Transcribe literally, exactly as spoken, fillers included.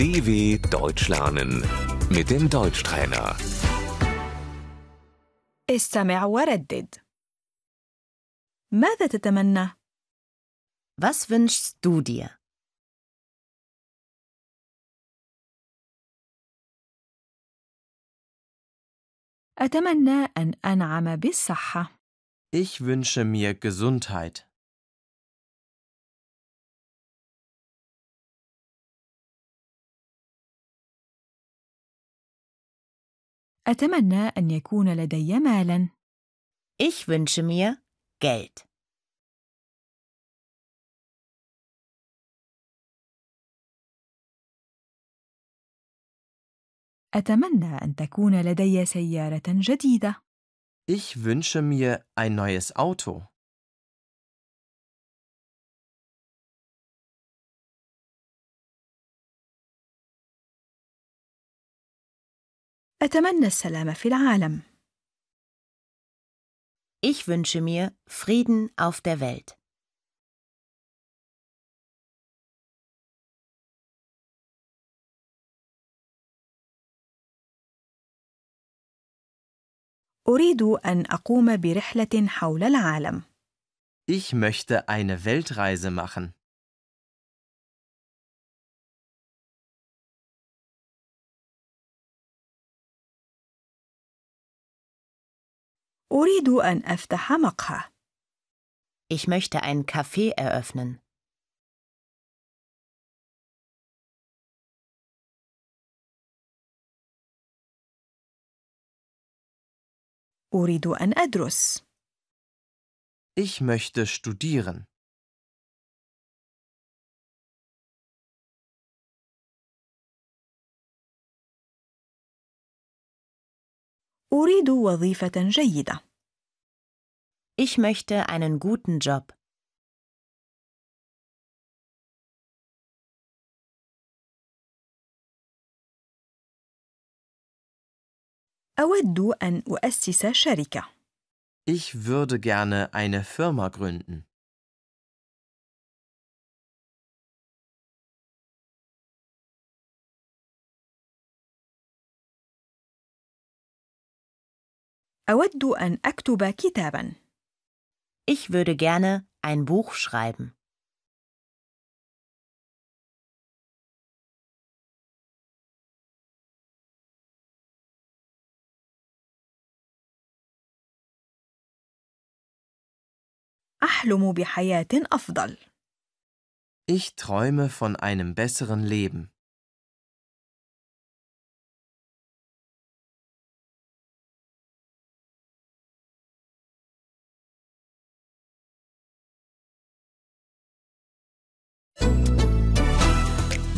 D W Deutsch lernen mit dem Deutschtrainer. استمع وردد. ماذا تتمنى؟ Was wünschst du dir? أتمنى أن أنعم بالصحة. Ich wünsche mir Gesundheit. أتمنى أن يكون لدي مالاً. Ich wünsche mir Geld. أتمنى أن تكون لدي سيارة جديدة. Ich wünsche mir ein neues Auto. أتمنى السلام في العالم. Ich wünsche mir Frieden auf der Welt. أريد أن أقوم برحلة حول العالم. Ich möchte eine Weltreise machen. أريد أن أفتح مقهى. Ich möchte ein Café eröffnen. أريد أن أدرس. Ich möchte studieren. أريد وظيفة جيدة. Ich möchte einen guten Job. أود أن أؤسس شركة. Ich würde gerne eine Firma gründen. أود أن أكتب كتاباً. Ich würde gerne ein Buch schreiben. أحلم بحياة أفضل. Ich träume von einem besseren Leben.